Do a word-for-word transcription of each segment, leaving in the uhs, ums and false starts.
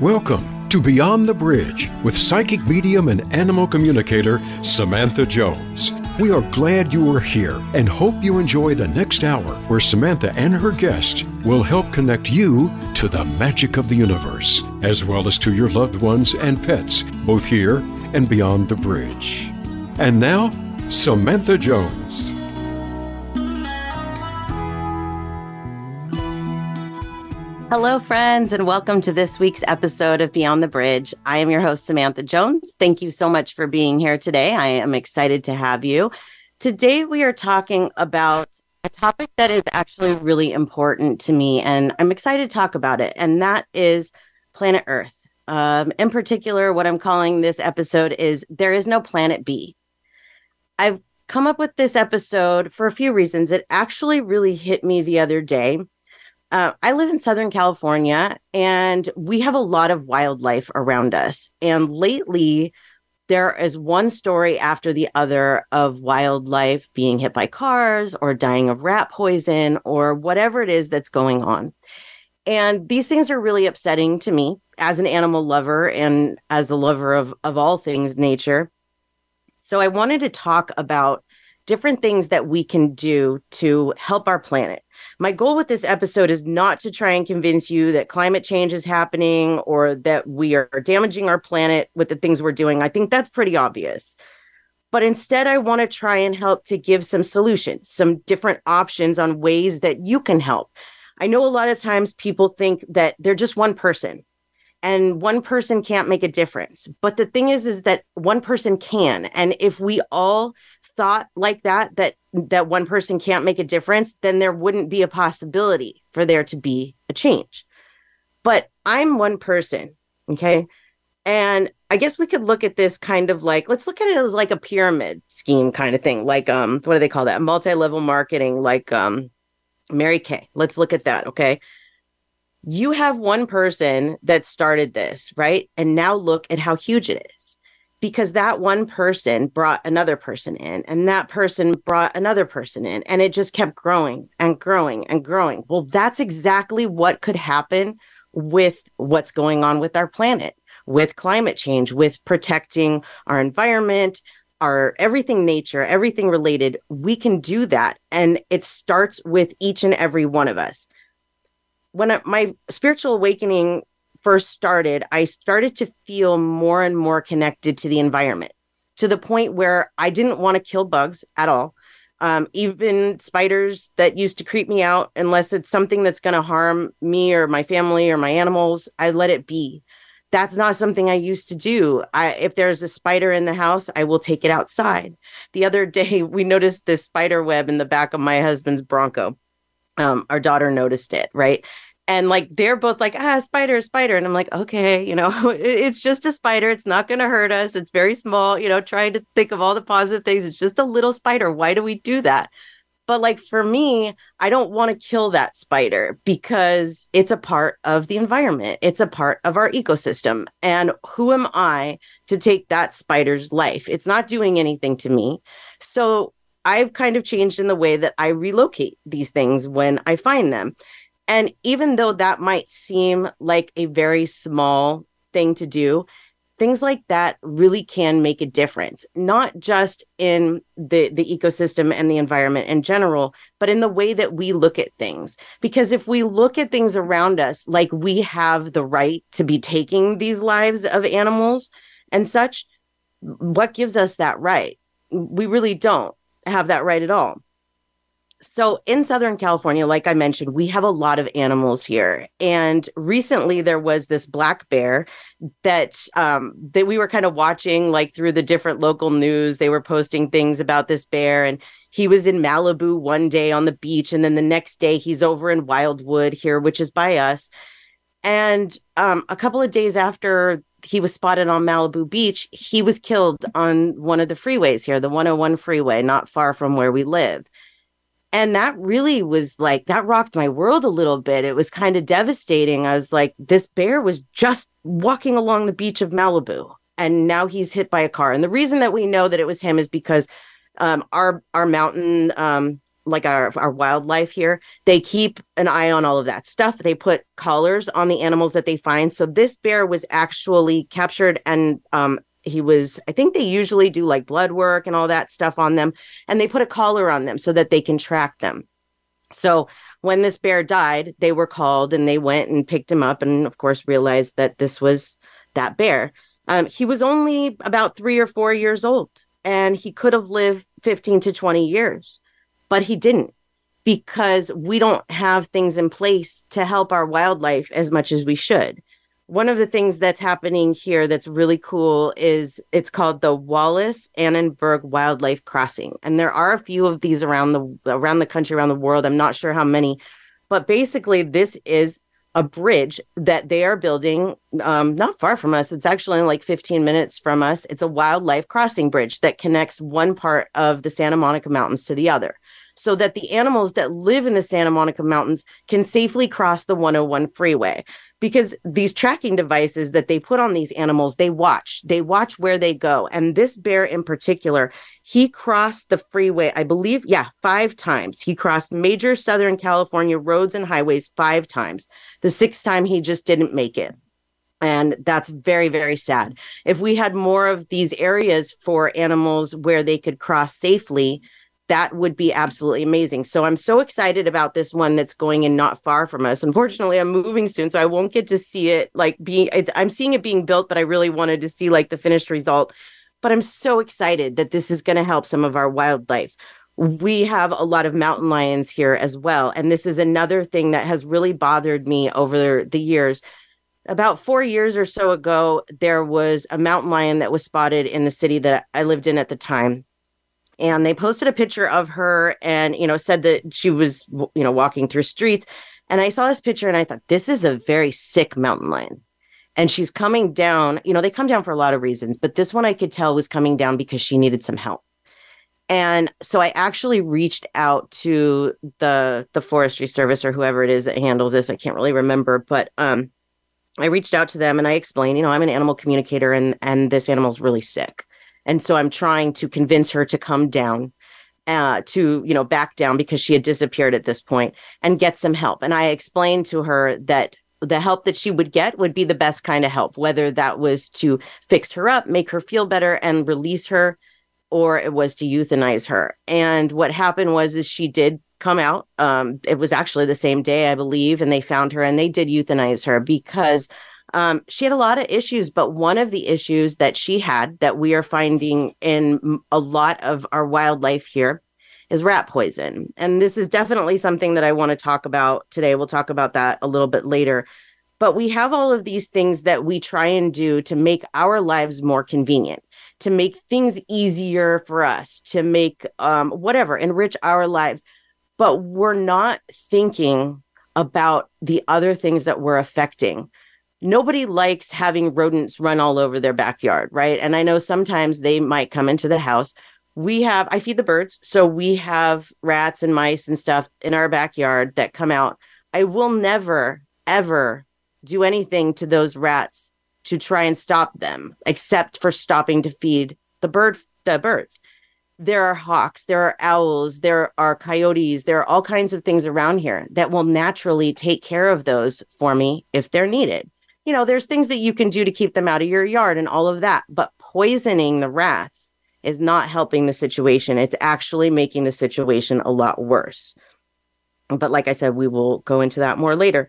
Welcome to Beyond the Bridge with psychic medium and animal communicator Samantha Jones. We are glad you are here and hope you enjoy the next hour where Samantha and her guests will help connect you to the magic of the universe, as well as to your loved ones and pets, both here and beyond the bridge. And now, Samantha Jones. Hello, friends, and welcome to this week's episode of Beyond the Bridge. I am your host, Samantha Jones. Thank you so much for being here today. I am excited to have you. Today, we are talking about a topic that is actually really important to me, and I'm excited to talk about it, and that is planet Earth. Um, in particular, what I'm calling this episode is There Is No Planet B. I've come up with this episode for a few reasons. It actually really hit me the other day. Uh, I live in Southern California, and we have a lot of wildlife around us. And lately, there is one story after the other of wildlife being hit by cars or dying of rat poison or whatever it is that's going on. And these things are really upsetting to me as an animal lover and as a lover of, of all things nature. So I wanted to talk about different things that we can do to help our planet. My goal with this episode is not to try and convince you that climate change is happening or that we are damaging our planet with the things we're doing. I think that's pretty obvious. But instead, I want to try and help to give some solutions, some different options on ways that you can help. I know a lot of times people think that they're just one person and one person can't make a difference. But the thing is, is that one person can. And if we all thought like that, that that one person can't make a difference, then there wouldn't be a possibility for there to be a change. But I'm one person, okay? And I guess we could look at this kind of like, let's look at it as like a pyramid scheme kind of thing. Like, um, what do they call that? Multi-level marketing, like um, Mary Kay. Let's look at that, okay? You have one person that started this, right? And now look at how huge it is. Because that one person brought another person in, and that person brought another person in, and it just kept growing and growing and growing. Well, that's exactly what could happen with what's going on with our planet, with climate change, with protecting our environment, our everything nature, everything related. We can do that. And it starts with each and every one of us. When I, my spiritual awakening first started, I started to feel more and more connected to the environment, to the point where I didn't want to kill bugs at all. Um, even spiders that used to creep me out, unless it's something that's going to harm me or my family or my animals, I let it be. That's not something I used to do. I, if there's a spider in the house, I will take it outside. The other day, we noticed this spider web in the back of my husband's Bronco. Um, our daughter noticed it, right? And like, they're both like, ah, spider, spider. And I'm like, okay, you know, it's just a spider. It's not going to hurt us. It's very small, you know, trying to think of all the positive things. It's just a little spider. Why do we do that? But like, for me, I don't want to kill that spider because it's a part of the environment. It's a part of our ecosystem. And who am I to take that spider's life? It's not doing anything to me. So I've kind of changed in the way that I relocate these things when I find them. And even though that might seem like a very small thing to do, things like that really can make a difference, not just in the, the ecosystem and the environment in general, but in the way that we look at things. Because if we look at things around us like we have the right to be taking these lives of animals and such, what gives us that right? We really don't have that right at all. So in Southern California, like I mentioned, we have a lot of animals here. And recently there was this black bear that um, that we were kind of watching like through the different local news. They were posting things about this bear, and he was in Malibu one day on the beach. And then the next day he's over in Wildwood here, which is by us. And um, a couple of days after he was spotted on Malibu Beach, he was killed on one of the freeways here, the one oh one freeway, not far from where we live. And that really was like, that rocked my world a little bit. It was kind of devastating. I was like, this bear was just walking along the beach of Malibu, and now he's hit by a car. And the reason that we know that it was him is because um, our our mountain um, like our, our wildlife here, they keep an eye on all of that stuff. They put collars on the animals that they find. So this bear was actually captured and um, he was, I think they usually do like blood work and all that stuff on them. And they put a collar on them so that they can track them. So when this bear died, they were called and they went and picked him up and, of course, realized that this was that bear. Um, he was only about three or four years old and he could have lived fifteen to twenty years, but he didn't, because we don't have things in place to help our wildlife as much as we should. One of the things that's happening here that's really cool is it's called the Wallace Annenberg Wildlife Crossing. And there are a few of these around the around the country, around the world. I'm not sure how many, but basically this is a bridge that they are building um, not far from us. It's actually like fifteen minutes from us. It's a wildlife crossing bridge that connects one part of the Santa Monica Mountains to the other, so that the animals that live in the Santa Monica Mountains can safely cross the one oh one freeway. Because these tracking devices that they put on these animals, they watch. They watch where they go. And this bear in particular, he crossed the freeway, I believe, yeah, five times. He crossed major Southern California roads and highways five times. The sixth time, he just didn't make it. And that's very, very sad. If we had more of these areas for animals where they could cross safely, that would be absolutely amazing. So I'm so excited about this one that's going in not far from us. Unfortunately, I'm moving soon, so I won't get to see it like being, I'm seeing it being built, but I really wanted to see like the finished result. But I'm so excited that this is going to help some of our wildlife. We have a lot of mountain lions here as well. And this is another thing that has really bothered me over the years. About four years or so ago, there was a mountain lion that was spotted in the city that I lived in at the time. And they posted a picture of her and, you know, said that she was, you know, walking through streets. And I saw this picture and I thought, this is a very sick mountain lion. And she's coming down, you know, they come down for a lot of reasons, but this one I could tell was coming down because she needed some help. And so I actually reached out to the, the Forestry Service or whoever it is that handles this. I can't really remember, but um, I reached out to them and I explained, you know, I'm an animal communicator and, and this animal's really sick. And so I'm trying to convince her to come down, uh, to, you know, back down because she had disappeared at this point and get some help. And I explained to her that the help that she would get would be the best kind of help, whether that was to fix her up, make her feel better and release her, or it was to euthanize her. And what happened was is she did come out. Um, it was actually the same day, I believe, and they found her and they did euthanize her because Um, she had a lot of issues, but one of the issues that she had that we are finding in a lot of our wildlife here is rat poison. And this is definitely something that I want to talk about today. We'll talk about that a little bit later. But we have all of these things that we try and do to make our lives more convenient, to make things easier for us, to make um, whatever, enrich our lives. But we're not thinking about the other things that we're affecting. Nobody likes having rodents run all over their backyard, right? And I know sometimes they might come into the house. We have, I feed the birds, so we have rats and mice and stuff in our backyard that come out. I will never, ever do anything to those rats to try and stop them, except for stopping to feed the bird, the birds. There are hawks, there are owls, there are coyotes, there are all kinds of things around here that will naturally take care of those for me if they're needed. You know, there's things that you can do to keep them out of your yard and all of that. But poisoning the rats is not helping the situation. It's actually making the situation a lot worse. But like I said, we will go into that more later.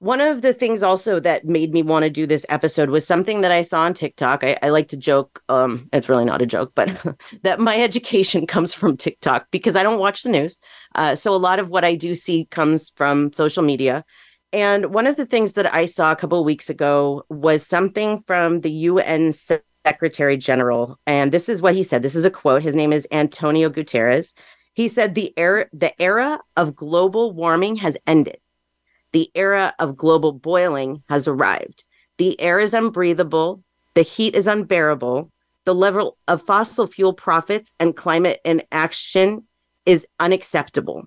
One of the things also that made me want to do this episode was something that I saw on TikTok. I, I like to joke. Um, it's really not a joke, but that my education comes from TikTok because I don't watch the news. Uh, so a lot of what I do see comes from social media. And one of the things that I saw a couple of weeks ago was something from the U N Secretary General. And this is what he said. This is a quote. His name is Antonio Guterres. He said, the era, the era of global warming has ended. The era of global boiling has arrived. The air is unbreathable. The heat is unbearable. The level of fossil fuel profits and climate inaction is unacceptable.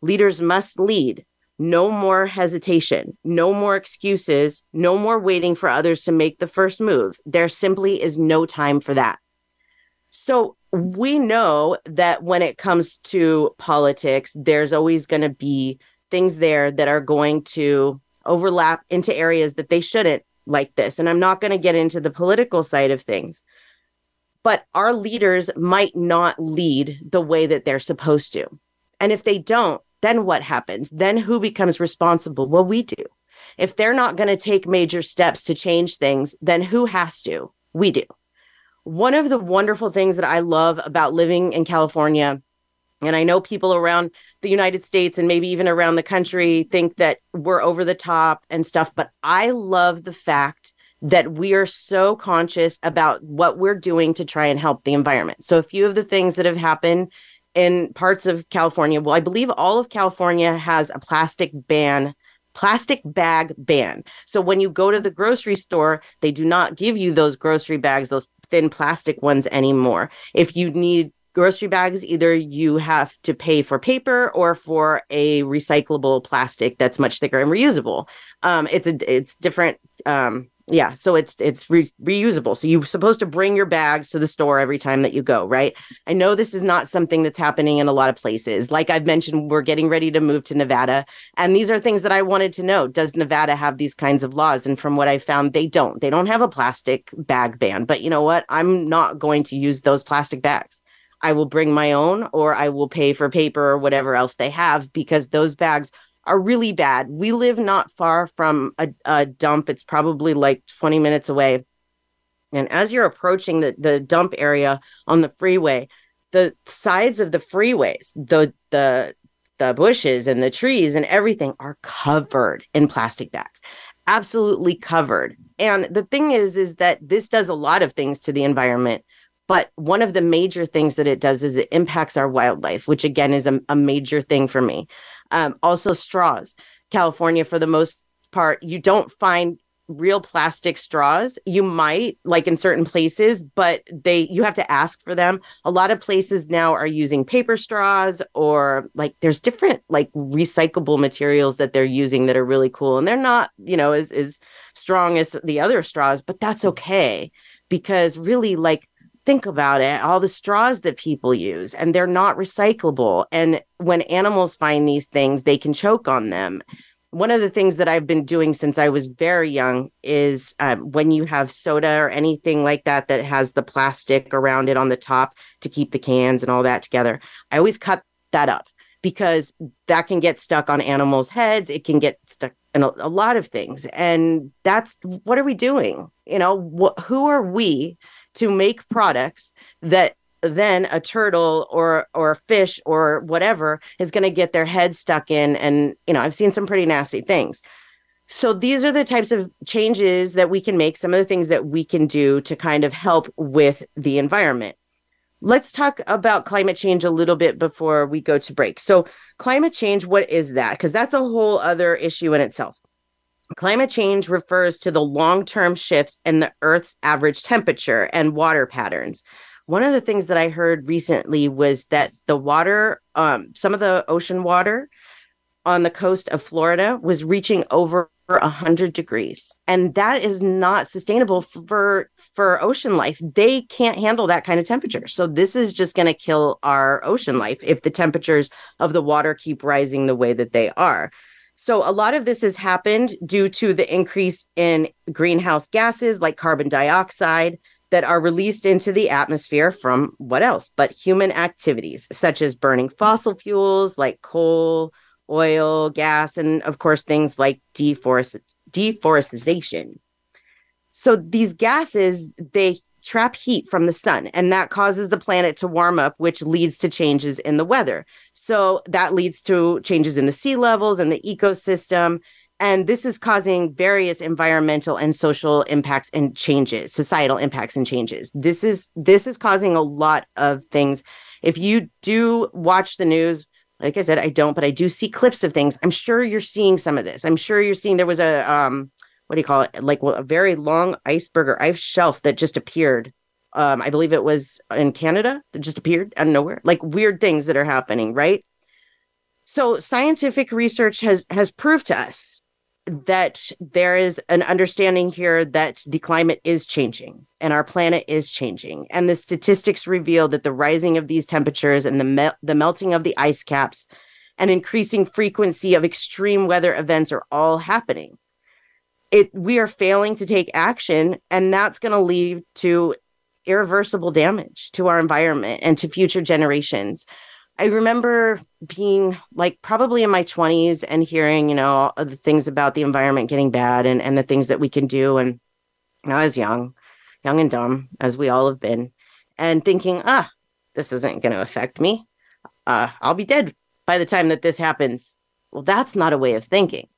Leaders must lead. No more hesitation, no more excuses, no more waiting for others to make the first move. There simply is no time for that. So we know that when it comes to politics, there's always going to be things there that are going to overlap into areas that they shouldn't, like this. And I'm not going to get into the political side of things, but our leaders might not lead the way that they're supposed to. And if they don't, then what happens? Then who becomes responsible? Well, we do. If they're not going to take major steps to change things, then who has to? We do. One of the wonderful things that I love about living in California, and I know people around the United States and maybe even around the country think that we're over the top and stuff, but I love the fact that we are so conscious about what we're doing to try and help the environment. So a few of the things that have happened in parts of California, well, I believe all of California has a plastic ban plastic bag ban. So when you go to the grocery store, they do not give you those grocery bags, those thin plastic ones anymore. If you need grocery bags, either you have to pay for paper or for a recyclable plastic that's much thicker and reusable. Um, it's a, it's different. Um, yeah, so it's it's re- reusable. So you're supposed to bring your bags to the store every time that you go, right? I know this is not something that's happening in a lot of places. Like I've mentioned, we're getting ready to move to Nevada. And these are things that I wanted to know. Does Nevada have these kinds of laws? And from what I found, they don't. They don't have a plastic bag ban. But you know what? I'm not going to use those plastic bags. I will bring my own, or I will pay for paper or whatever else they have, because those bags are really bad. We live not far from a, a dump. It's probably like twenty minutes away. And as you're approaching the, the dump area on the freeway, the sides of the freeways, the, the, the bushes and the trees and everything are covered in plastic bags, absolutely covered. And the thing is, is that this does a lot of things to the environment. But one of the major things that it does is it impacts our wildlife, which, again, is a, a major thing for me. Um, also, straws. California, for the most part, you don't find real plastic straws. You might, like in certain places, but they you have to ask for them. A lot of places now are using paper straws, or like there's different like recyclable materials that they're using that are really cool. And they're not, you know, as, as strong as the other straws, but that's okay, because really, like, think about it, all the straws that people use, and they're not recyclable. And when animals find these things, they can choke on them. One of the things that I've been doing since I was very young is um, when you have soda or anything like that that has the plastic around it on the top to keep the cans and all that together, I always cut that up, because that can get stuck on animals' heads. It can get stuck in a, a lot of things. And that's, what are we doing? You know, wh- who are we to make products that then a turtle or or a fish or whatever is going to get their head stuck in? And, you know, I've seen some pretty nasty things. So these are the types of changes that we can make, some of the things that we can do to kind of help with the environment. Let's talk about climate change a little bit before we go to break. So climate change, what is that? Because that's a whole other issue in itself. Climate change refers to the long-term shifts in the Earth's average temperature and water patterns. One of the things that I heard recently was that the water, um, some of the ocean water on the coast of Florida was reaching over one hundred degrees. And that is not sustainable for, for ocean life. They can't handle that kind of temperature. So this is just going to kill our ocean life if the temperatures of the water keep rising the way that they are. So a lot of this has happened due to the increase in greenhouse gases like carbon dioxide that are released into the atmosphere from what else but human activities, such as burning fossil fuels like coal, oil, gas, and of course things like deforest- deforestation. So these gases, they trap heat from the sun, and that causes the planet to warm up, which leads to changes in the weather. So that leads to changes in the sea levels and the ecosystem. And this is causing various environmental and social impacts and changes, societal impacts and changes. This is this is causing a lot of things. If you do watch the news, like I said, I don't, but I do see clips of things. I'm sure you're seeing some of this. I'm sure you're seeing there was a um, what do you call it? Like well, a very long iceberg or ice shelf that just appeared. Um, I believe it was in Canada that just appeared out of nowhere, like weird things that are happening, right? So scientific research has, has proved to us that there is an understanding here that the climate is changing and our planet is changing. And the statistics reveal that the rising of these temperatures and the mel- the melting of the ice caps and increasing frequency of extreme weather events are all happening. It, we are failing to take action, and that's going to lead to irreversible damage to our environment and to future generations. I remember being like probably in my twenties and hearing, you know, the things about the environment getting bad and, and the things that we can do. And, and I was young, young and dumb, as we all have been, and thinking, ah, this isn't going to affect me. Uh, I'll be dead by the time that this happens. Well, that's not a way of thinking.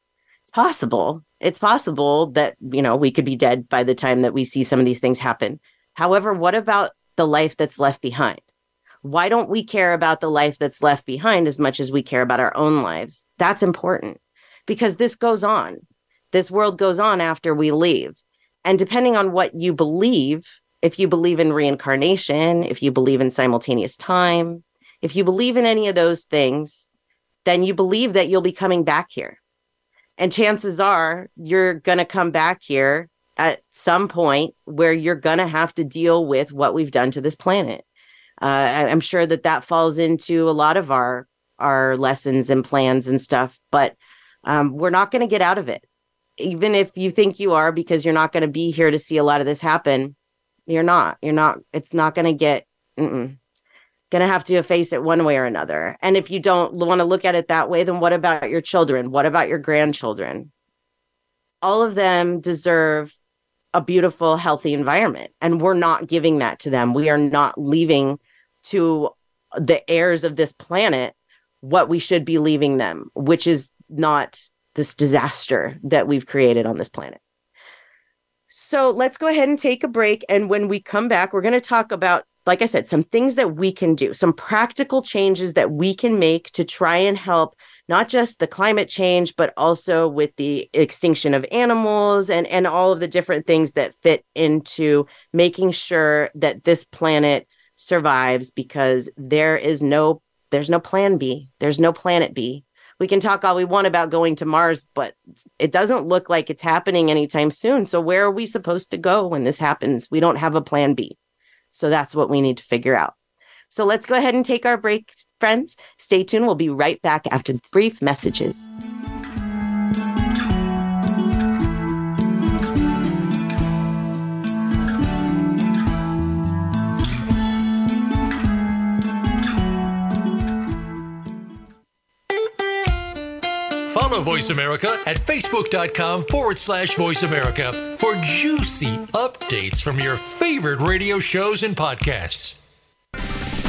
It's possible. It's possible that, you know, we could be dead by the time that we see some of these things happen. However, what about the life that's left behind? Why don't we care about the life that's left behind as much as we care about our own lives? That's important, because this goes on. This world goes on after we leave. And depending on what you believe, if you believe in reincarnation, if you believe in simultaneous time, if you believe in any of those things, then you believe that you'll be coming back here. And chances are you're going to come back here at some point where you're going to have to deal with what we've done to this planet. Uh, I'm sure that that falls into a lot of our our lessons and plans and stuff, but um, we're not going to get out of it. Even if you think you are, because you're not going to be here to see a lot of this happen. You're not. You're not. It's not going to get mm-mm, going to have to face it one way or another. And if you don't want to look at it that way, then what about your children? What about your grandchildren? All of them deserve a beautiful, healthy environment, and we're not giving that to them. We are not leaving to the heirs of this planet what we should be leaving them, which is not this disaster that we've created on this planet. So let's go ahead and take a break. And when we come back, we're going to talk about, like I said, some things that we can do, some practical changes that we can make to try and help not just the climate change, but also with the extinction of animals and, and all of the different things that fit into making sure that this planet survives, because there is no, there's no plan B. There's no planet B. We can talk all we want about going to Mars, but it doesn't look like it's happening anytime soon. So where are we supposed to go when this happens? We don't have a plan B. So that's what we need to figure out. So let's go ahead and take our break, friends. Stay tuned. We'll be right back after brief messages. Follow Voice America at facebook.com forward slash Voice America for juicy updates from your favorite radio shows and podcasts.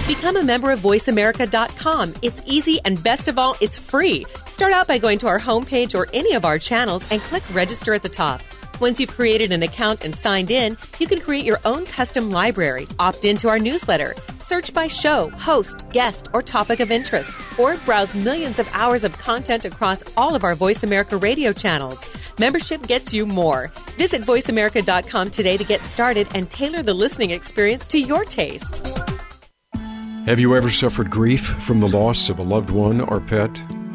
Become a member of voice america dot com. It's easy, and best of all, it's free. Start out by going to our homepage or any of our channels and click register at the top. Once you've created an account and signed in, you can create your own custom library, opt into our newsletter, search by show, host, guest, or topic of interest, or browse millions of hours of content across all of our Voice America radio channels. Membership gets you more. Visit voice america dot com today to get started and tailor the listening experience to your taste. Have you ever suffered grief from the loss of a loved one or pet?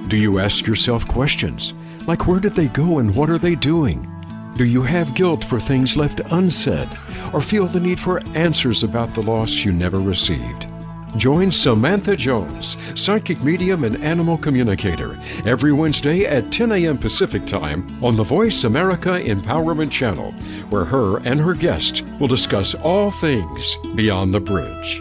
Do you ask yourself questions like, where did they go and what are they doing? Do you have guilt for things left unsaid or feel the need for answers about the loss you never received? Join Samantha Jones, psychic medium and animal communicator, every Wednesday at ten a.m. Pacific Time on the Voice America Empowerment Channel, where her and her guests will discuss all things beyond the bridge.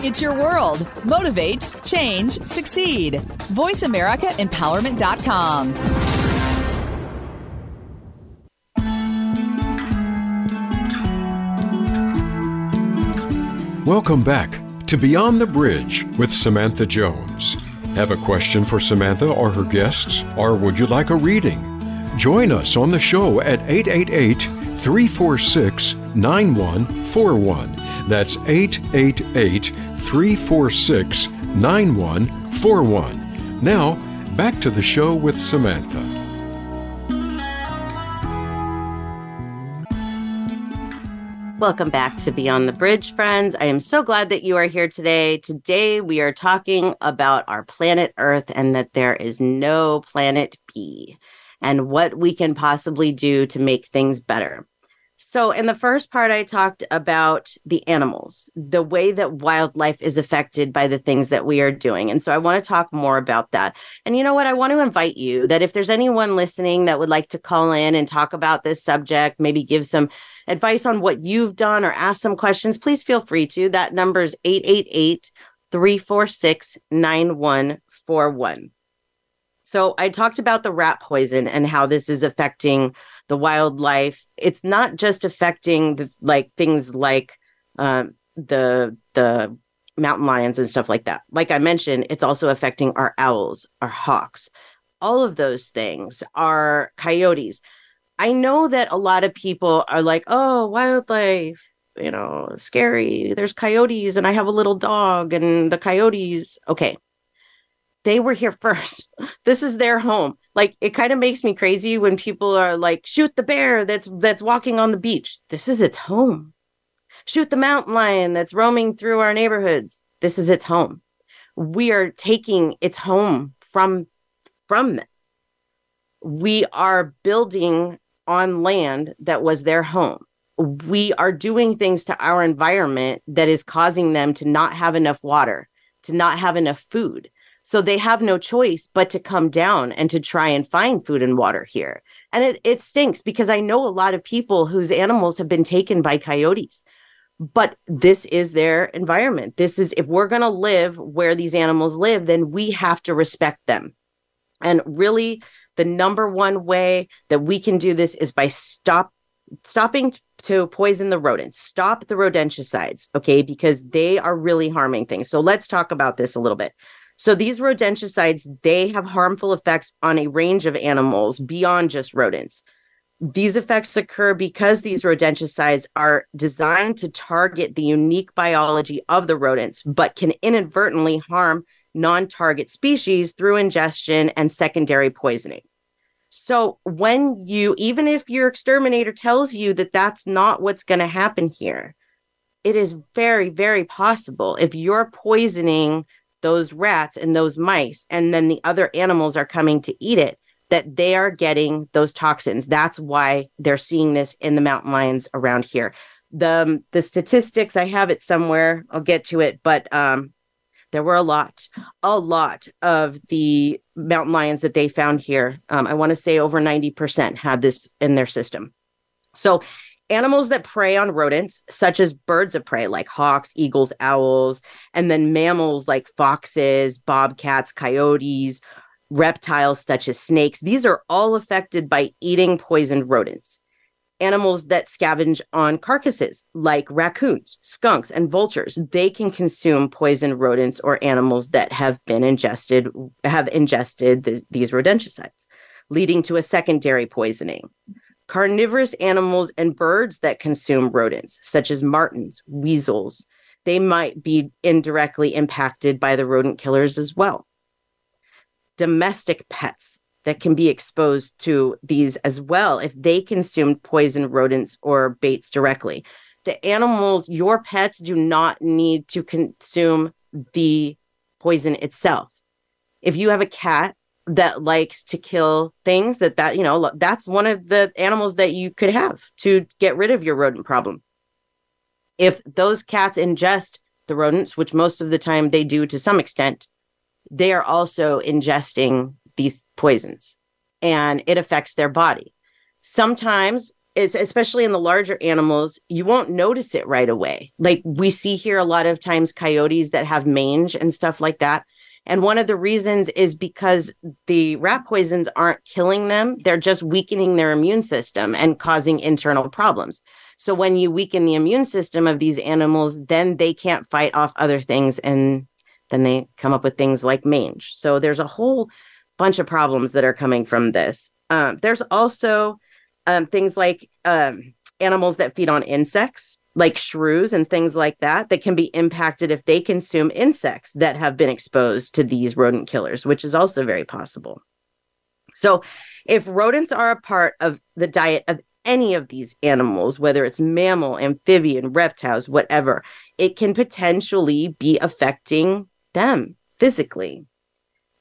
It's your world. Motivate, change, succeed. voice america empowerment dot com. Welcome back to Beyond the Bridge with Samantha Jones. Have a question for Samantha or her guests? Or would you like a reading? Join us on the show at eight eight eight, three four six, nine one four one. That's eight eight eight, three four six, nine one four one. Now, back to the show with Samantha. Welcome back to Beyond the Bridge, friends. I am so glad that you are here today. Today, we are talking about our planet Earth and that there is no planet B and what we can possibly do to make things better. So in the first part, I talked about the animals, the way that wildlife is affected by the things that we are doing. And so I want to talk more about that. And you know what? I want to invite you that if there's anyone listening that would like to call in and talk about this subject, maybe give some advice on what you've done or ask some questions, please feel free to. That number is eight eight eight, three four six, nine one four one. So I talked about the rat poison and how this is affecting the wildlife. It's not just affecting the, like things like um, the the mountain lions and stuff like that. Like I mentioned, it's also affecting our owls, our hawks, all of those things, our coyotes. I know that a lot of people are like, oh, wildlife, you know, scary. There's coyotes and I have a little dog and the coyotes. Okay. They were here first. This is their home. Like, it kind of makes me crazy when people are like, shoot the bear that's that's walking on the beach. This is its home. Shoot the mountain lion that's roaming through our neighborhoods. This is its home. We are taking its home from, from them. We are building on land that was their home. We are doing things to our environment that is causing them to not have enough water, to not have enough food. So they have no choice but to come down and to try and find food and water here. And it, it stinks because I know a lot of people whose animals have been taken by coyotes. But this is their environment. This is, if we're going to live where these animals live, then we have to respect them. And really, the number one way that we can do this is by stop stopping to poison the rodents. Stop the rodenticides, okay? Because they are really harming things. So let's talk about this a little bit. So these rodenticides, they have harmful effects on a range of animals beyond just rodents. These effects occur because these rodenticides are designed to target the unique biology of the rodents, but can inadvertently harm non-target species through ingestion and secondary poisoning. So when you, even if your exterminator tells you that that's not what's going to happen here, it is very, very possible if you're poisoning those rats and those mice, and then the other animals are coming to eat it, that they are getting those toxins. That's why they're seeing this in the mountain lions around here. The, um, the statistics, I have it somewhere, I'll get to it, but um, there were a lot, a lot of the mountain lions that they found here. Um, I want to say over ninety percent had this in their system. So animals that prey on rodents, such as birds of prey, like hawks, eagles, owls, and then mammals like foxes, bobcats, coyotes, reptiles such as snakes, these are all affected by eating poisoned rodents. Animals that scavenge on carcasses, like raccoons, skunks, and vultures, they can consume poisoned rodents or animals that have been ingested, have ingested the, these rodenticides, leading to a secondary poisoning. Carnivorous animals and birds that consume rodents, such as martens, weasels, they might be indirectly impacted by the rodent killers as well. Domestic pets that can be exposed to these as well if they consume poisoned rodents or baits directly. The animals, your pets, do not need to consume the poison itself. If you have a cat that likes to kill things, that that, you know, that's one of the animals that you could have to get rid of your rodent problem. If those cats ingest the rodents, which most of the time they do to some extent, they are also ingesting these poisons and it affects their body. Sometimes it's, especially in the larger animals, you won't notice it right away. Like we see here a lot of times coyotes that have mange and stuff like that. And one of the reasons is because the rat poisons aren't killing them. They're just weakening their immune system and causing internal problems. So when you weaken the immune system of these animals, then they can't fight off other things and Then they come up with things like mange. So there's a whole bunch of problems that are coming from this. Um, there's also um, things like um, animals that feed on insects, like shrews and things like that, that can be impacted if they consume insects that have been exposed to these rodent killers, which is also very possible. So if rodents are a part of the diet of any of these animals, whether it's mammal, amphibian, reptiles, whatever, it can potentially be affecting them physically.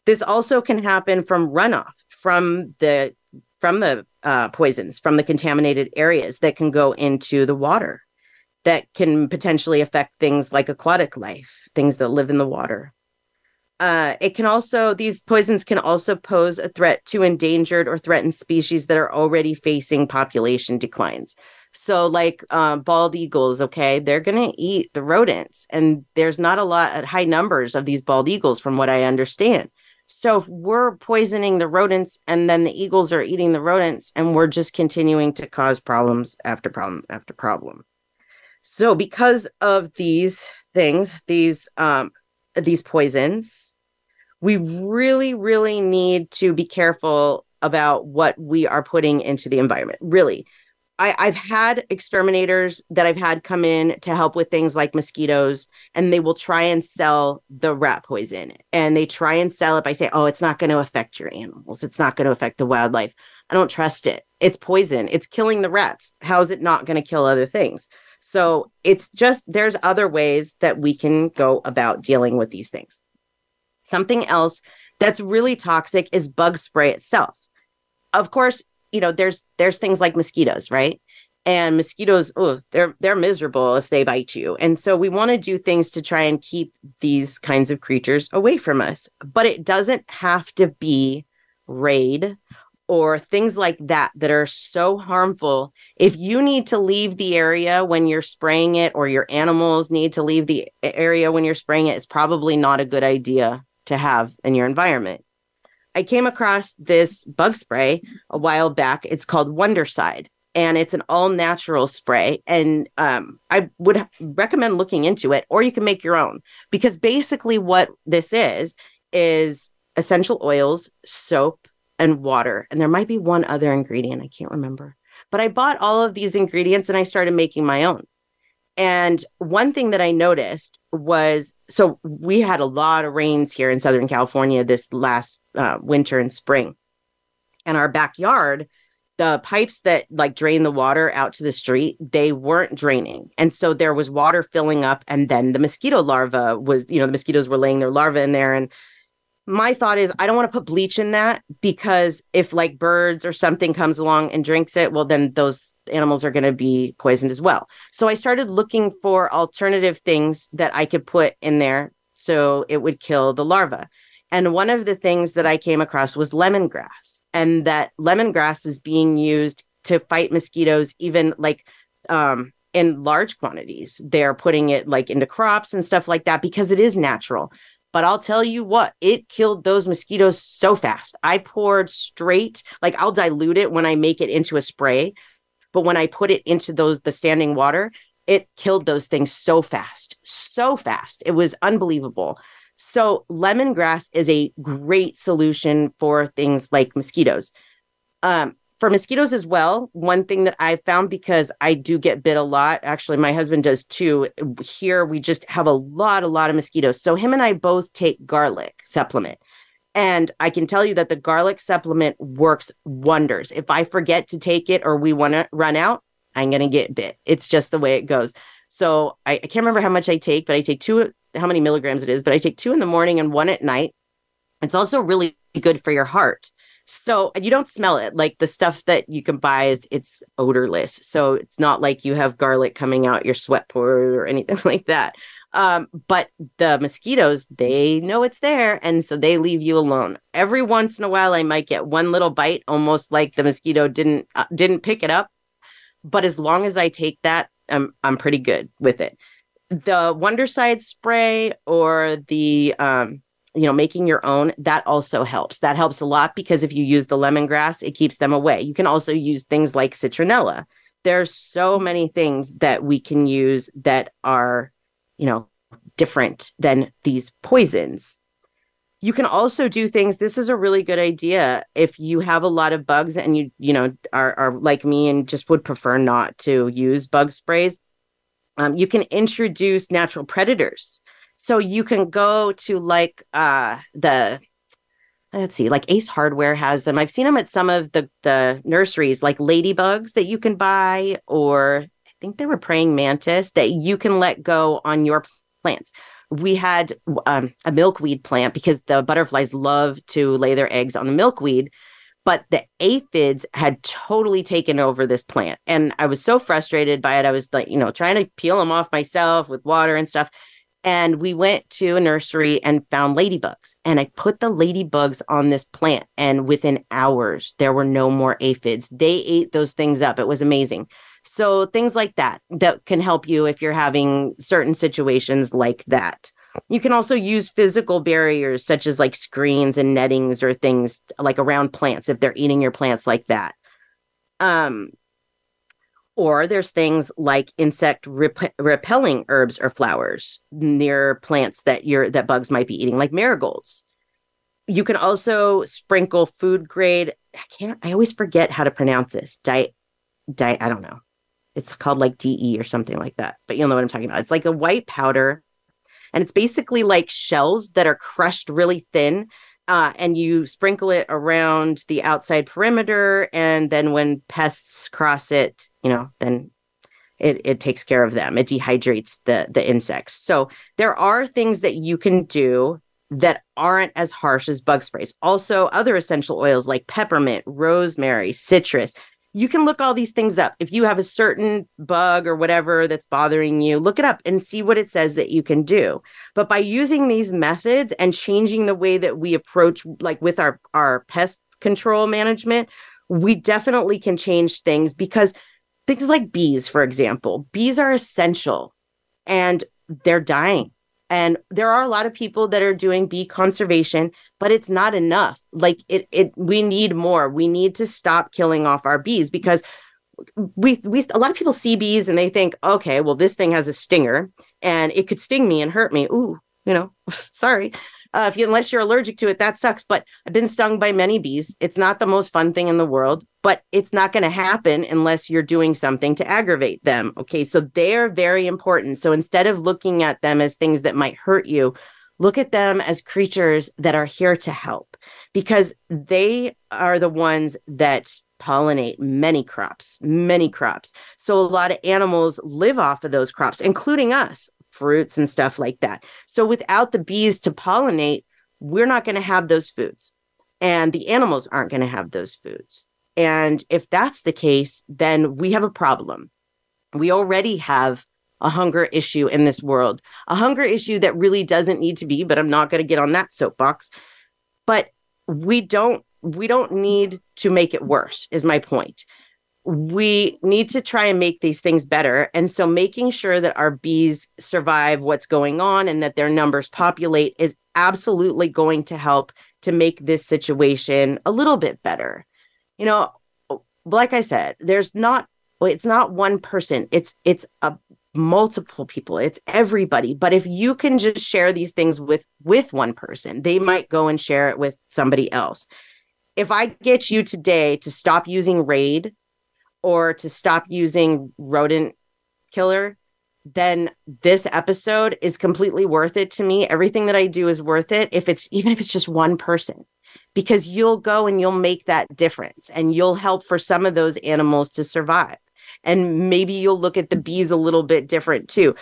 This also can happen from runoff, from the from the uh, poisons, from the contaminated areas that can go into the water, that can potentially affect things like aquatic life, things that live in the water. Uh, it can also, these poisons can also pose a threat to endangered or threatened species that are already facing population declines. So like uh, bald eagles, okay, they're going to eat the rodents, and there's not a lot, high numbers of these bald eagles from what I understand. So if we're poisoning the rodents and then the eagles are eating the rodents, and we're just continuing to cause problems after problem after problem. So because of these things, these um, these poisons, we really, really need to be careful about what we are putting into the environment. Really, I, I've had exterminators that I've had come in to help with things like mosquitoes, and they will try and sell the rat poison, and they try and sell it by saying, oh, it's not going to affect your animals. It's not going to affect the wildlife. I don't trust it. It's poison. It's killing the rats. How is it not going to kill other things? So it's just, there's other ways that we can go about dealing with these things. Something else that's really toxic is bug spray itself. Of course, you know, there's there's things like mosquitoes, right? And mosquitoes, oh, they're they're miserable if they bite you. And so we want to do things to try and keep these kinds of creatures away from us. But it doesn't have to be raid or things like that that are so harmful. If you need to leave the area when you're spraying it, or your animals need to leave the area when you're spraying it, it's probably not a good idea to have in your environment. I came across this bug spray a while back. It's called Wonderside, and it's an all-natural spray. And um, I would recommend looking into it, or you can make your own, because basically what this is is essential oils, soap, and water. And there might be one other ingredient. I can't remember. But I bought all of these ingredients and I started making my own. And one thing that I noticed was, so we had a lot of rains here in Southern California this last uh, winter and spring. And our backyard, the pipes that like drain the water out to the street, they weren't draining. And so there was water filling up, and then the mosquito larva was, you know, the mosquitoes were laying their larvae in there. And my thought is, I don't want to put bleach in that, because if like birds or something comes along and drinks it, well, then those animals are going to be poisoned as well. So I started looking for alternative things that I could put in there so it would kill the larva. And one of the things that I came across was lemongrass, and that lemongrass is being used to fight mosquitoes, even like um, in large quantities. They're putting it like into crops and stuff like that because it is natural. But I'll tell you what, it killed those mosquitoes so fast. I poured straight, like I'll dilute it when I make it into a spray. But when I put it into those, the standing water, it killed those things so fast, so fast. It was unbelievable. So lemongrass is a great solution for things like mosquitoes. Um, for mosquitoes as well, one thing that I found, because I do get bit a lot, actually my husband does too, here we just have a lot, a lot of mosquitoes. So him and I both take garlic supplement. And I can tell you that the garlic supplement works wonders. If I forget to take it or we want to run out, I'm going to get bit. It's just the way it goes. So I, I can't remember how much I take, but I take two, how many milligrams it is, but I take two in the morning and one at night. It's also really good for your heart. So, and you don't smell it. Like the stuff that you can buy is, it's odorless. So it's not like you have garlic coming out your sweat pores or anything like that. Um, but the mosquitoes, they know it's there. And so they leave you alone. Every once in a while, I might get one little bite, almost like the mosquito didn't, uh, didn't pick it up. But as long as I take that, I'm, I'm pretty good with it. The Wonderside spray or the, um, you know, making your own, that also helps. That helps a lot, because if you use the lemongrass, it keeps them away. You can also use things like citronella. There's so many things that we can use that are, you know, different than these poisons. You can also do things. This is a really good idea if you have a lot of bugs and you, you know, are, are like me and just would prefer not to use bug sprays. Um, you can introduce natural predators. So you can go to like uh, the, let's see, like Ace Hardware has them. I've seen them at some of the, the nurseries, like ladybugs that you can buy, or I think they were praying mantis that you can let go on your plants. We had um, a milkweed plant because the butterflies love to lay their eggs on the milkweed, but the aphids had totally taken over this plant. And I was so frustrated by it. I was like, you know, trying to peel them off myself with water and stuff. And we went to a nursery and found ladybugs. And I put the ladybugs on this plant. And within hours, there were no more aphids. They ate those things up. It was amazing. So things like that, that can help you if you're having certain situations like that. You can also use physical barriers, such as like screens and nettings or things like around plants, if they're eating your plants like that. Um, or there's things like insect rep- repelling herbs or flowers near plants that you're, that bugs might be eating, like marigolds. You can also sprinkle food grade. I can't, I always forget how to pronounce this. Di- di- I don't know. It's called like D E or something like that, but you'll know what I'm talking about. It's like a white powder, and it's basically like shells that are crushed really thin, uh, and you sprinkle it around the outside perimeter, and then when pests cross it, you know, then it it takes care of them. It dehydrates the the insects. So there are things that you can do that aren't as harsh as bug sprays. Also, other essential oils like peppermint, rosemary, citrus. You can look all these things up. If you have a certain bug or whatever that's bothering you, look it up and see what it says that you can do. But by using these methods and changing the way that we approach, like with our, our pest control management, we definitely can change things, because things like bees, for example, bees are essential and they're dying. And there are a lot of people that are doing bee conservation, but it's not enough. Like it, it, we need more. We need to stop killing off our bees, because we, we, a lot of people see bees and they think, okay, well, this thing has a stinger and it could sting me and hurt me. Ooh, you know, sorry. Uh, if you, unless you're allergic to it, that sucks. But I've been stung by many bees. It's not the most fun thing in the world, but it's not going to happen unless you're doing something to aggravate them. Okay, so they're very important. So instead of looking at them as things that might hurt you, look at them as creatures that are here to help, because they are the ones that pollinate many crops, many crops. So a lot of animals live off of those crops, including us. Fruits and stuff like that. So without the bees to pollinate, we're not going to have those foods, and the animals aren't going to have those foods. And if that's the case, then we have a problem. We already have a hunger issue in this world, a hunger issue that really doesn't need to be, but I'm not going to get on that soapbox. But we don't, we don't need to make it worse, is my point. We need to try and make these things better. And so making sure that our bees survive what's going on and that their numbers populate is absolutely going to help to make this situation a little bit better. You know, like I said, there's not, it's not one person. It's, it's a multiple people. It's everybody. But if you can just share these things with, with one person, they might go and share it with somebody else. If I get you today to stop using Raid, or to stop using rodent killer, then this episode is completely worth it to me. Everything that I do is worth it, if it's even if it's just one person, because you'll go and you'll make that difference, and you'll help for some of those animals to survive. And maybe you'll look at the bees a little bit different too.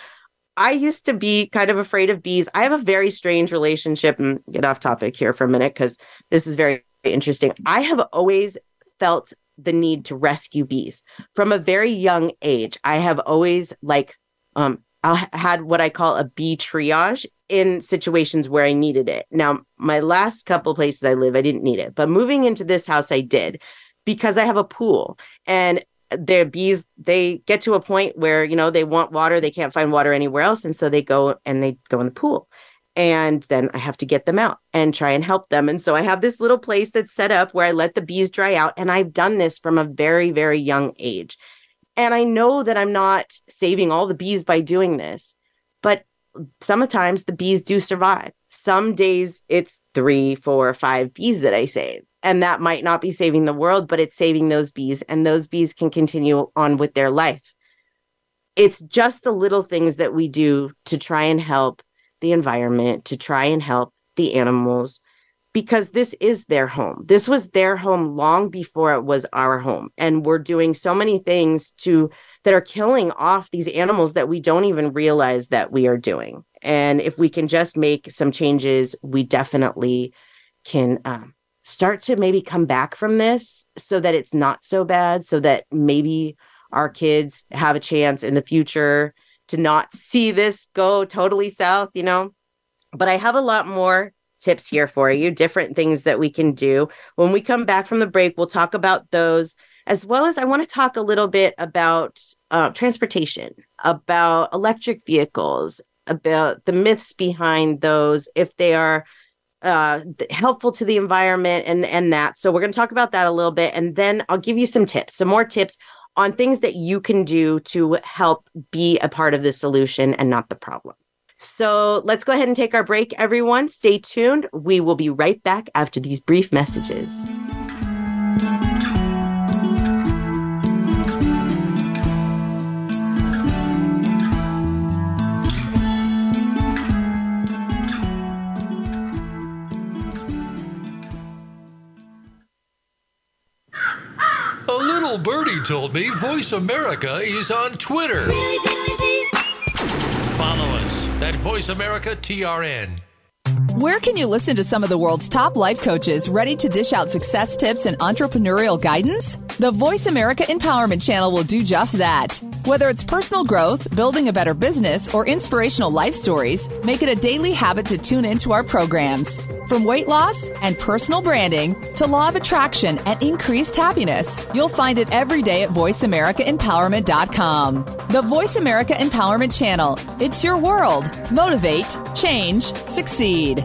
I used to be kind of afraid of bees. I have a very strange relationship, and get off topic here for a minute, because this is very interesting. I have always felt the need to rescue bees from a very young age. I have always like, um, I had what I call a bee triage in situations where I needed it. Now, my last couple places I live, I didn't need it, but moving into this house, I did, because I have a pool, and their bees, they get to a point where, you know, they want water, they can't find water anywhere else. And so they go and they go in the pool. And then I have to get them out and try and help them. And so I have this little place that's set up where I let the bees dry out. And I've done this from a very, very young age. And I know that I'm not saving all the bees by doing this, but sometimes the bees do survive. Some days it's three, four, five bees that I save. And that might not be saving the world, but it's saving those bees. And those bees can continue on with their life. It's just the little things that we do to try and help the environment, to try and help the animals, because this is their home. This was their home long before it was our home. And we're doing so many things to that are killing off these animals that we don't even realize that we are doing. And if we can just make some changes, we definitely can um, start to maybe come back from this so that it's not so bad, so that maybe our kids have a chance in the future to not see this go totally south, you know. But I have a lot more tips here for you, different things that we can do. When we come back from the break, we'll talk about those, as well as I want to talk a little bit about uh, transportation, about electric vehicles, about the myths behind those, if they are uh, helpful to the environment and, and that. So we're going to talk about that a little bit, and then I'll give you some tips, some more tips on things that you can do to help be a part of the solution and not the problem. So let's go ahead and take our break, everyone. Stay tuned. We will be right back after these brief messages. Birdie told me Voice America is on Twitter. Follow us at Voice America T R N. Where can you listen to some of the world's top life coaches ready to dish out success tips and entrepreneurial guidance? The Voice America Empowerment Channel will do just that. Whether it's personal growth, building a better business, or inspirational life stories, make it a daily habit to tune into our programs. From weight loss and personal branding to law of attraction and increased happiness, you'll find it every day at voice america empowerment dot com. The Voice America Empowerment Channel. It's your world. Motivate, change, succeed.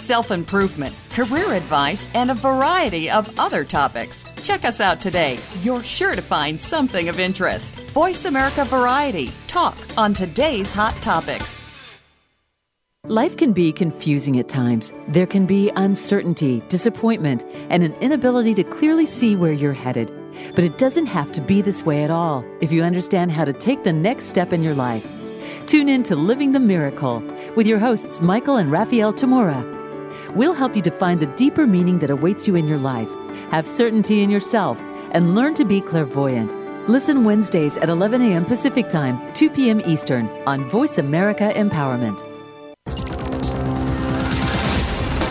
self-improvement, career advice, and a variety of other topics. Check us out today. You're sure to find something of interest. Voice America Variety. Talk on today's hot topics. Life can be confusing at times. There can be uncertainty, disappointment, and an inability to clearly see where you're headed. But it doesn't have to be this way at all if you understand how to take the next step in your life. Tune in to Living the Miracle with your hosts Michael and Raphael Tamura. We'll help you define the deeper meaning that awaits you in your life, have certainty in yourself, and learn to be clairvoyant. Listen Wednesdays at eleven a.m. Pacific Time, two p.m. Eastern on Voice America Empowerment.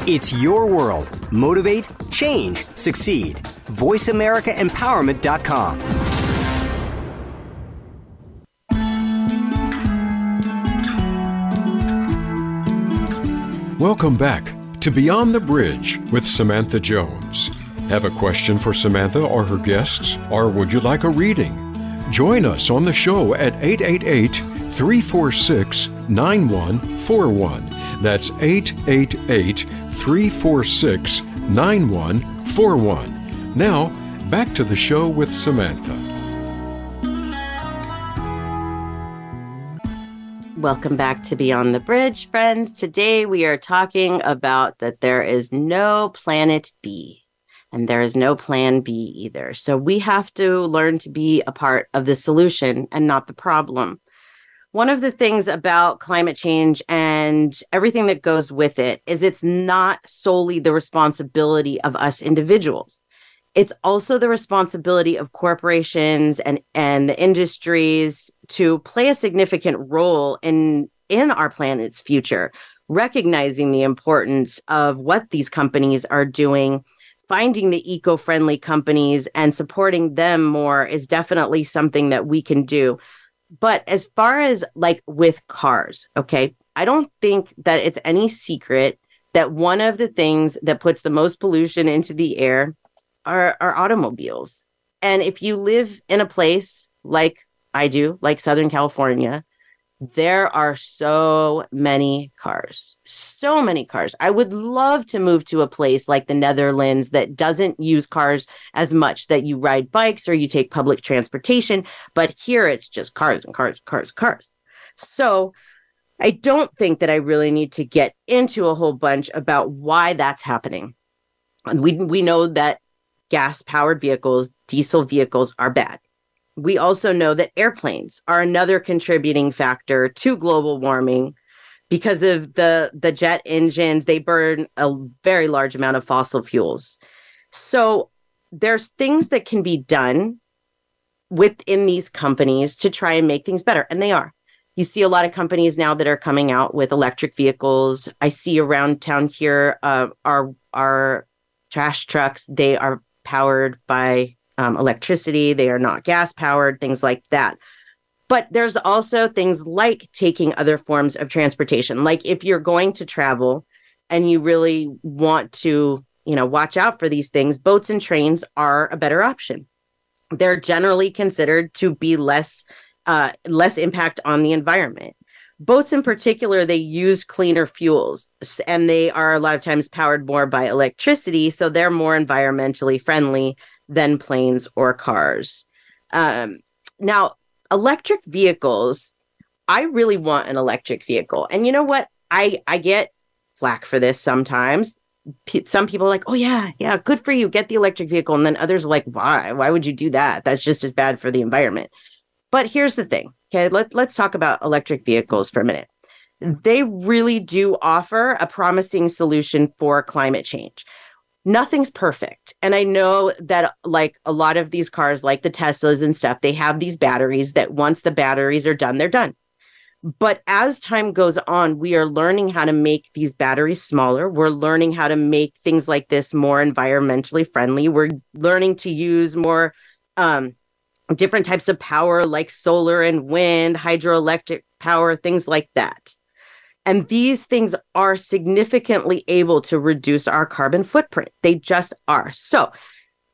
It's your world. Motivate, change, succeed. voice america empowerment dot com. Welcome back to Beyond the Bridge with Samantha Jones. Have a question for Samantha or her guests, or would you like a reading? Join us on the show at eight eight eight, three four six, nine one four one. That's eight eight eight, three four six, nine one four one. Now, back to the show with Samantha. Welcome back to Beyond the Bridge, friends. Today we are talking about that there is no planet B and there is no plan B either. So we have to learn to be a part of the solution and not the problem. One of the things about climate change and everything that goes with it is it's not solely the responsibility of us individuals. It's also the responsibility of corporations and, and the industries to play a significant role in, in our planet's future, recognizing the importance of what these companies are doing. Finding the eco-friendly companies and supporting them more is definitely something that we can do. But as far as like with cars, okay, I don't think that it's any secret that one of the things that puts the most pollution into the air Are, are automobiles. And if you live in a place like I do, like Southern California, there are so many cars, so many cars. I would love to move to a place like the Netherlands that doesn't use cars as much, that you ride bikes or you take public transportation. But here it's just cars and cars, cars, cars. So I don't think that I really need to get into a whole bunch about why that's happening. And we, we know that gas-powered vehicles, diesel vehicles are bad. We also know that airplanes are another contributing factor to global warming because of the, the jet engines. They burn a very large amount of fossil fuels. So there's things that can be done within these companies to try and make things better, and they are. You see a lot of companies now that are coming out with electric vehicles. I see around town here uh, our, our trash trucks, they are powered by um, electricity. They are not gas powered, things like that. But there's also things like taking other forms of transportation. Like if you're going to travel and you really want to, you know, watch out for these things, boats and trains are a better option. They're generally considered to be less Uh, less impact on the environment. Boats in particular, they use cleaner fuels, and they are a lot of times powered more by electricity, so they're more environmentally friendly than planes or cars. Um, now, electric vehicles, I really want an electric vehicle. And you know what? I, I get flack for this sometimes. P- some people are like, oh, yeah, yeah, good for you. Get the electric vehicle. And then others are like, why? Why would you do that? That's just as bad for the environment. But here's the thing, okay, let, let's talk about electric vehicles for a minute. They really do offer a promising solution for climate change. Nothing's perfect. And I know that like a lot of these cars, like the Teslas and stuff, they have these batteries that once the batteries are done, they're done. But as time goes on, we are learning how to make these batteries smaller. We're learning how to make things like this more environmentally friendly. We're learning to use more um, different types of power like solar and wind, hydroelectric power, things like that. And these things are significantly able to reduce our carbon footprint. They just are. So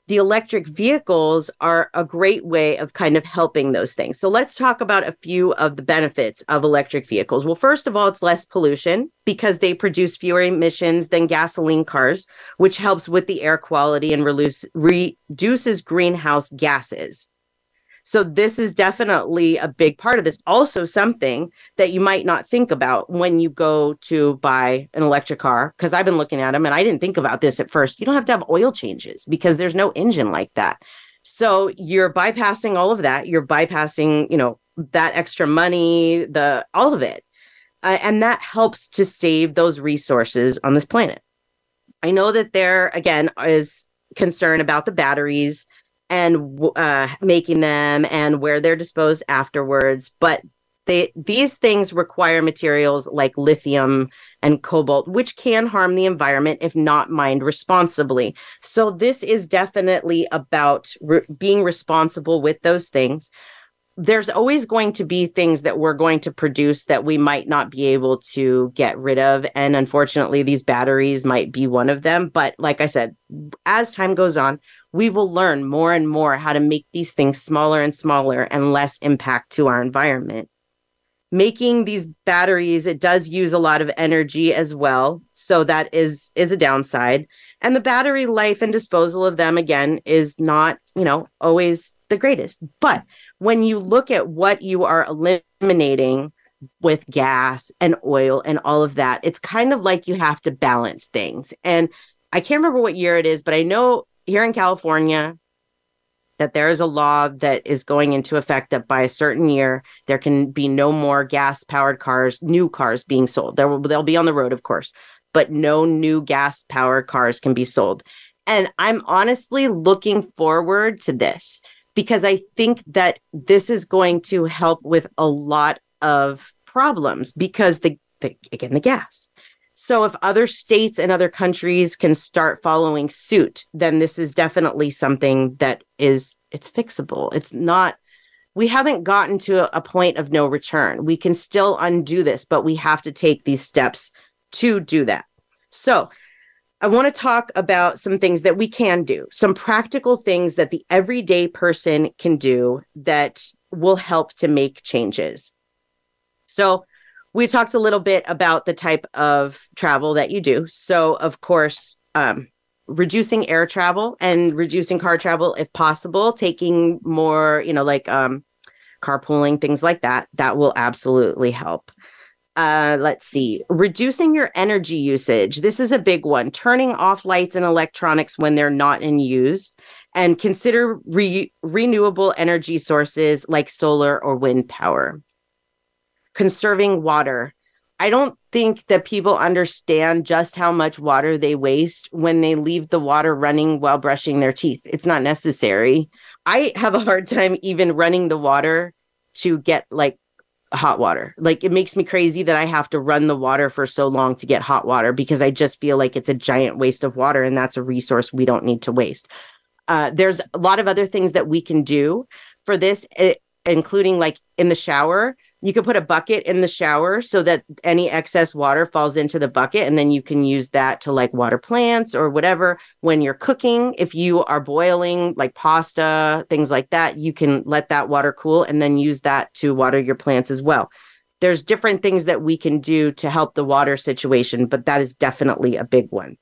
the electric vehicles are a great way of kind of helping those things. So let's talk about a few of the benefits of electric vehicles. Well, first of all, it's less pollution because they produce fewer emissions than gasoline cars, which helps with the air quality and reduce, reduces greenhouse gases. So this is definitely a big part of this. Also something that you might not think about when you go to buy an electric car, because I've been looking at them and I didn't think about this at first. You don't have to have oil changes because there's no engine like that. So you're bypassing all of that. You're bypassing, you know, that extra money, the all of it. Uh, and that helps to save those resources on this planet. I know that there, again, is concern about the batteries and uh, making them and where they're disposed afterwards. But they, these things require materials like lithium and cobalt, which can harm the environment if not mined responsibly. So this is definitely about re- being responsible with those things. There's always going to be things that we're going to produce that we might not be able to get rid of. And unfortunately, these batteries might be one of them. But like I said, as time goes on, we will learn more and more how to make these things smaller and smaller and less impact to our environment. Making these batteries, it does use a lot of energy as well. So that is, is a downside. And the battery life and disposal of them, again, is not, you know, always the greatest. But when you look at what you are eliminating with gas and oil and all of that, it's kind of like you have to balance things. And I can't remember what year it is, but I know here in California that there is a law that is going into effect that by a certain year, there can be no more gas-powered cars, new cars being sold. There will, they'll be on the road, of course, but no new gas-powered cars can be sold. And I'm honestly looking forward to this, because I think that this is going to help with a lot of problems because, the, the again, the gas. So if other states and other countries can start following suit, then this is definitely something that is, it's fixable. It's not, we haven't gotten to a point of no return. We can still undo this, but we have to take these steps to do that. So I want to talk about some things that we can do, some practical things that the everyday person can do that will help to make changes. So we talked a little bit about the type of travel that you do. So of course, um, reducing air travel and reducing car travel if possible, taking more, you know, like um, carpooling, things like that, that will absolutely help. Uh, let's see, reducing your energy usage. This is a big one. Turning off lights and electronics when they're not in use, and consider re- renewable energy sources like solar or wind power. Conserving water. I don't think that people understand just how much water they waste when they leave the water running while brushing their teeth. It's not necessary. I have a hard time even running the water to get like hot water. Like, it makes me crazy that I have to run the water for so long to get hot water, because I just feel like it's a giant waste of water, and that's a resource we don't need to waste. Uh, there's a lot of other things that we can do for this, it, including like in the shower. You could put a bucket in the shower so that any excess water falls into the bucket, and then you can use that to like water plants or whatever. When you're cooking, if you are boiling like pasta, things like that, you can let that water cool and then use that to water your plants as well. There's different things that we can do to help the water situation, but that is definitely a big one.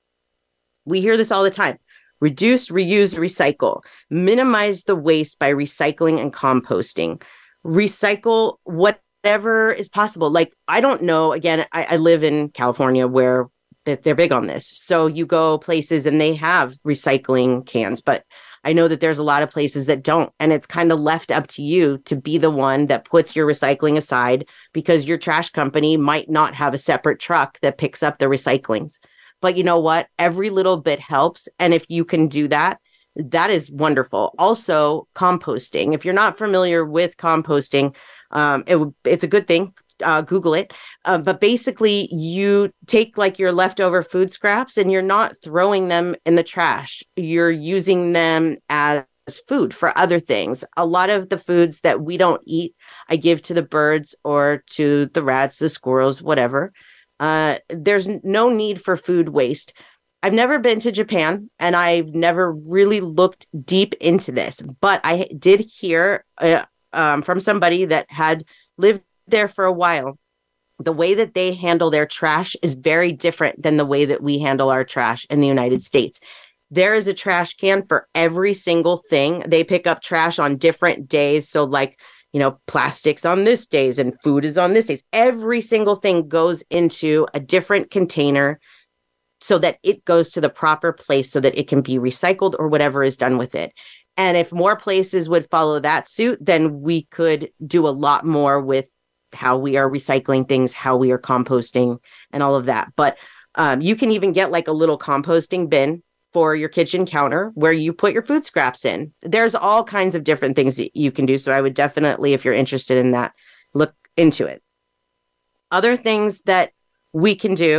We hear this all the time. Reduce, reuse, recycle. Minimize the waste by recycling and composting. Recycle what Whatever is possible. Like, I don't know, again, I, I live in California where they're big on this. So you go places and they have recycling cans, but I know that there's a lot of places that don't. And it's kind of left up to you to be the one that puts your recycling aside, because your trash company might not have a separate truck that picks up the recyclings. But you know what? Every little bit helps. And if you can do that, that is wonderful. Also, composting. If you're not familiar with composting, Um, it it's a good thing. Uh, Google it. Uh, but basically, you take like your leftover food scraps, and you're not throwing them in the trash. You're using them as food for other things. A lot of the foods that we don't eat, I give to the birds or to the rats, the squirrels, whatever. Uh, there's no need for food waste. I've never been to Japan, and I've never really looked deep into this, but I did hear Uh, Um, from somebody that had lived there for a while, the way that they handle their trash is very different than the way that we handle our trash in the United States. There is a trash can for every single thing. They pick up trash on different days. So like, you know, plastics on this days and food is on this days. Every single thing goes into a different container so that it goes to the proper place so that it can be recycled or whatever is done with it. And if more places would follow that suit, then we could do a lot more with how we are recycling things, how we are composting, and all of that. But um, you can even get like a little composting bin for your kitchen counter where you put your food scraps in. There's all kinds of different things that you can do. So I would definitely, if you're interested in that, look into it. Other things that we can do.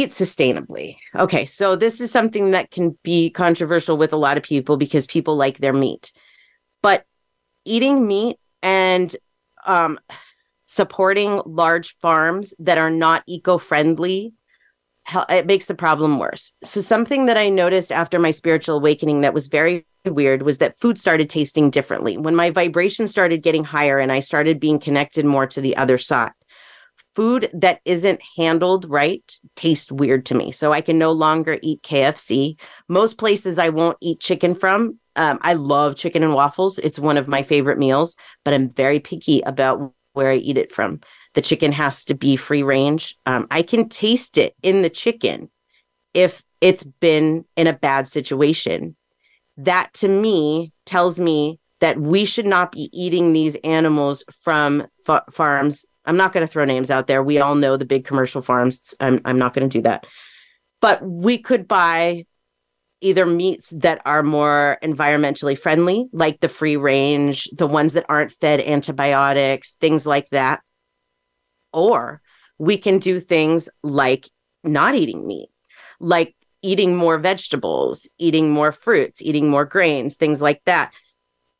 Eat sustainably. Okay, so this is something that can be controversial with a lot of people because people like their meat. But eating meat and um, supporting large farms that are not eco-friendly, it makes the problem worse. So something that I noticed after my spiritual awakening that was very weird was that food started tasting differently. When my vibration started getting higher and I started being connected more to the other side, food that isn't handled right tastes weird to me. So I can no longer eat K F C. Most places I won't eat chicken from. Um, I love chicken and waffles. It's one of my favorite meals, but I'm very picky about where I eat it from. The chicken has to be free range. Um, I can taste it in the chicken if it's been in a bad situation. That to me tells me that we should not be eating these animals from fa- farms. I'm not going to throw names out there. We all know the big commercial farms. I'm, I'm not going to do that. But we could buy either meats that are more environmentally friendly, like the free range, the ones that aren't fed antibiotics, things like that. Or we can do things like not eating meat, like eating more vegetables, eating more fruits, eating more grains, things like that.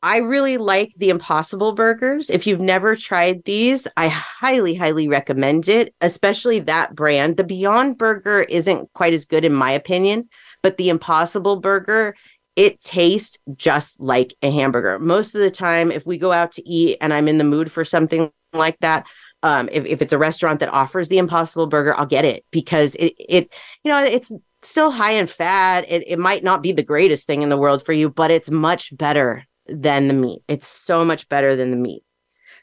I really like the Impossible Burgers. If you've never tried these, I highly, highly recommend it, especially that brand. The Beyond Burger isn't quite as good in my opinion, but the Impossible Burger, it tastes just like a hamburger. Most of the time, if we go out to eat and I'm in the mood for something like that, um, if, if it's a restaurant that offers the Impossible Burger, I'll get it because it, it you know, it's still high in fat. It, it might not be the greatest thing in the world for you, but it's much better than the meat. It's so much better than the meat.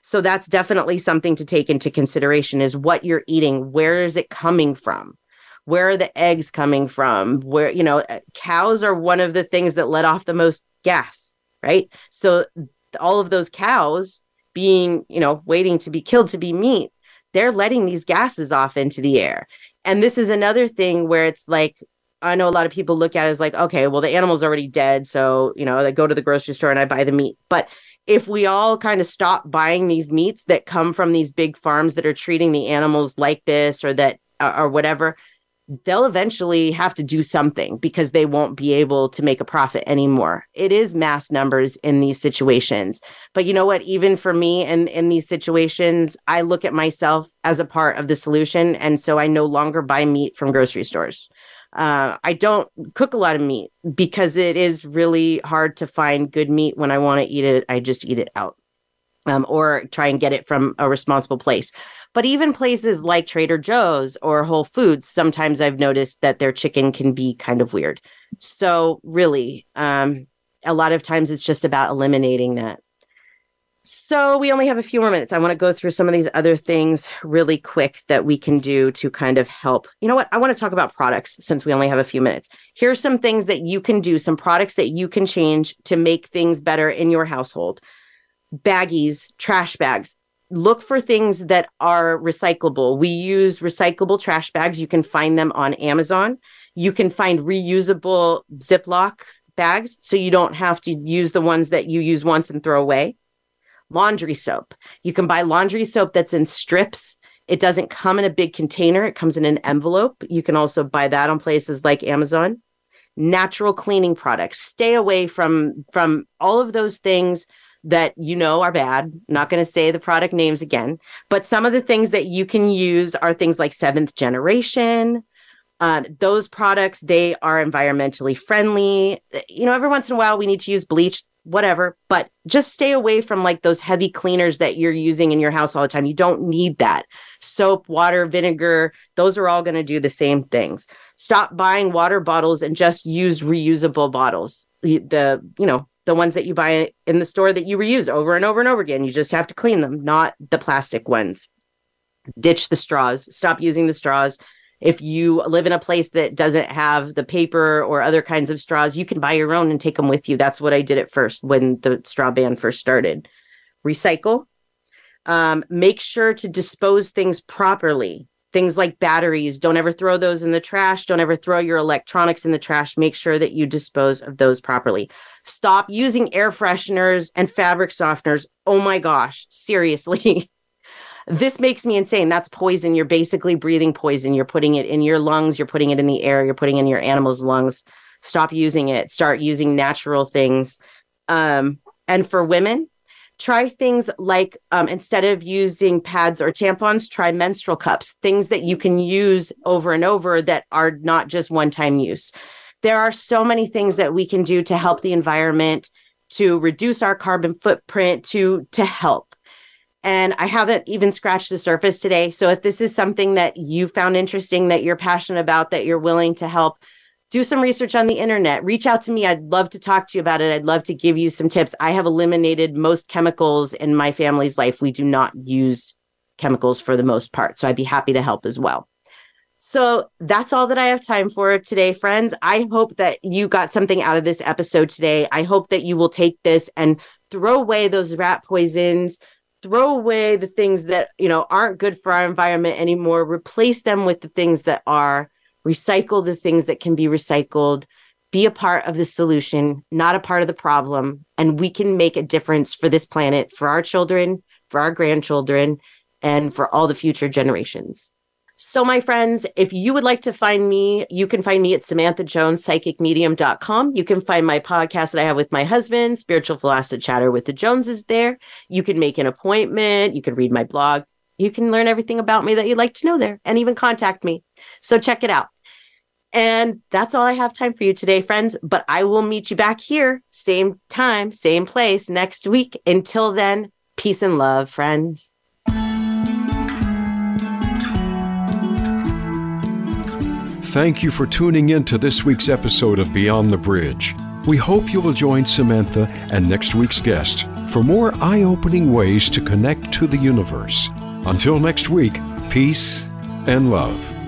So that's definitely something to take into consideration is what you're eating. Where is it coming from? Where are the eggs coming from? Where, you know, cows are one of the things that let off the most gas, right? So all of those cows being, you know, waiting to be killed to be meat, they're letting these gases off into the air. And this is another thing where it's like, I know a lot of people look at it as like, okay, well, the animal's already dead. So, you know, they go to the grocery store and I buy the meat. But if we all kind of stop buying these meats that come from these big farms that are treating the animals like this or that or whatever, they'll eventually have to do something because they won't be able to make a profit anymore. It is mass numbers in these situations. But you know what? Even for me in, in these situations, I look at myself as a part of the solution. And so I no longer buy meat from grocery stores. Uh, I don't cook a lot of meat because it is really hard to find good meat. When I want to eat it, I just eat it out um, or try and get it from a responsible place. But even places like Trader Joe's or Whole Foods, sometimes I've noticed that their chicken can be kind of weird. So really, um, a lot of times it's just about eliminating that. So we only have a few more minutes. I want to go through some of these other things really quick that we can do to kind of help. You know what? I want to talk about products since we only have a few minutes. Here's some things that you can do, some products that you can change to make things better in your household. Baggies, trash bags. Look for things that are recyclable. We use recyclable trash bags. You can find them on Amazon. You can find reusable Ziploc bags so you don't have to use the ones that you use once and throw away. Laundry soap. You can buy laundry soap that's in strips. It doesn't come in a big container. It comes in an envelope. You can also buy that on places like Amazon. Natural cleaning products. Stay away from, from all of those things that you know are bad. I'm not going to say the product names again, but some of the things that you can use are things like Seventh Generation. Um, those products, they are environmentally friendly. You know, every once in a while we need to use bleach, whatever, but just stay away from like those heavy cleaners that you're using in your house all the time. You don't need that. Soap, water, vinegar, those are all going to do the same things. Stop buying water bottles and just use reusable bottles. The, you know, the ones that you buy in the store that you reuse over and over and over again. You just have to clean them, not the plastic ones. Ditch the straws. Stop using the straws. If you live in a place that doesn't have the paper or other kinds of straws, you can buy your own and take them with you. That's what I did at first when the straw ban first started. Recycle. Um, make sure to dispose things properly. Things like batteries. Don't ever throw those in the trash. Don't ever throw your electronics in the trash. Make sure that you dispose of those properly. Stop using air fresheners and fabric softeners. Oh my gosh, seriously. This makes me insane. That's poison. You're basically breathing poison. You're putting it in your lungs. You're putting it in the air. You're putting it in your animal's lungs. Stop using it. Start using natural things. Um, and for women, try things like um, instead of using pads or tampons, try menstrual cups, things that you can use over and over that are not just one-time use. There are so many things that we can do to help the environment, to reduce our carbon footprint, to, to help. And I haven't even scratched the surface today. So if this is something that you found interesting, that you're passionate about, that you're willing to help, do some research on the internet. Reach out to me. I'd love to talk to you about it. I'd love to give you some tips. I have eliminated most chemicals in my family's life. We do not use chemicals for the most part. So I'd be happy to help as well. So that's all that I have time for today, friends. I hope that you got something out of this episode today. I hope that you will take this and throw away those rat poisons. Throw away the things that, you know, aren't good for our environment anymore. Replace them with the things that are. Recycle the things that can be recycled. Be a part of the solution, not a part of the problem. And we can make a difference for this planet, for our children, for our grandchildren, and for all the future generations. So my friends, if you would like to find me, you can find me at samantha jones psychic medium dot com. You can find my podcast that I have with my husband, Spiritual Philosophy Chatter with the Joneses there. You can make an appointment. You can read my blog. You can learn everything about me that you'd like to know there and even contact me. So check it out. And that's all I have time for you today, friends. But I will meet you back here, same time, same place next week. Until then, peace and love, friends. Thank you for tuning in to this week's episode of Beyond the Bridge. We hope you will join Samantha and next week's guest for more eye-opening ways to connect to the universe. Until next week, peace and love.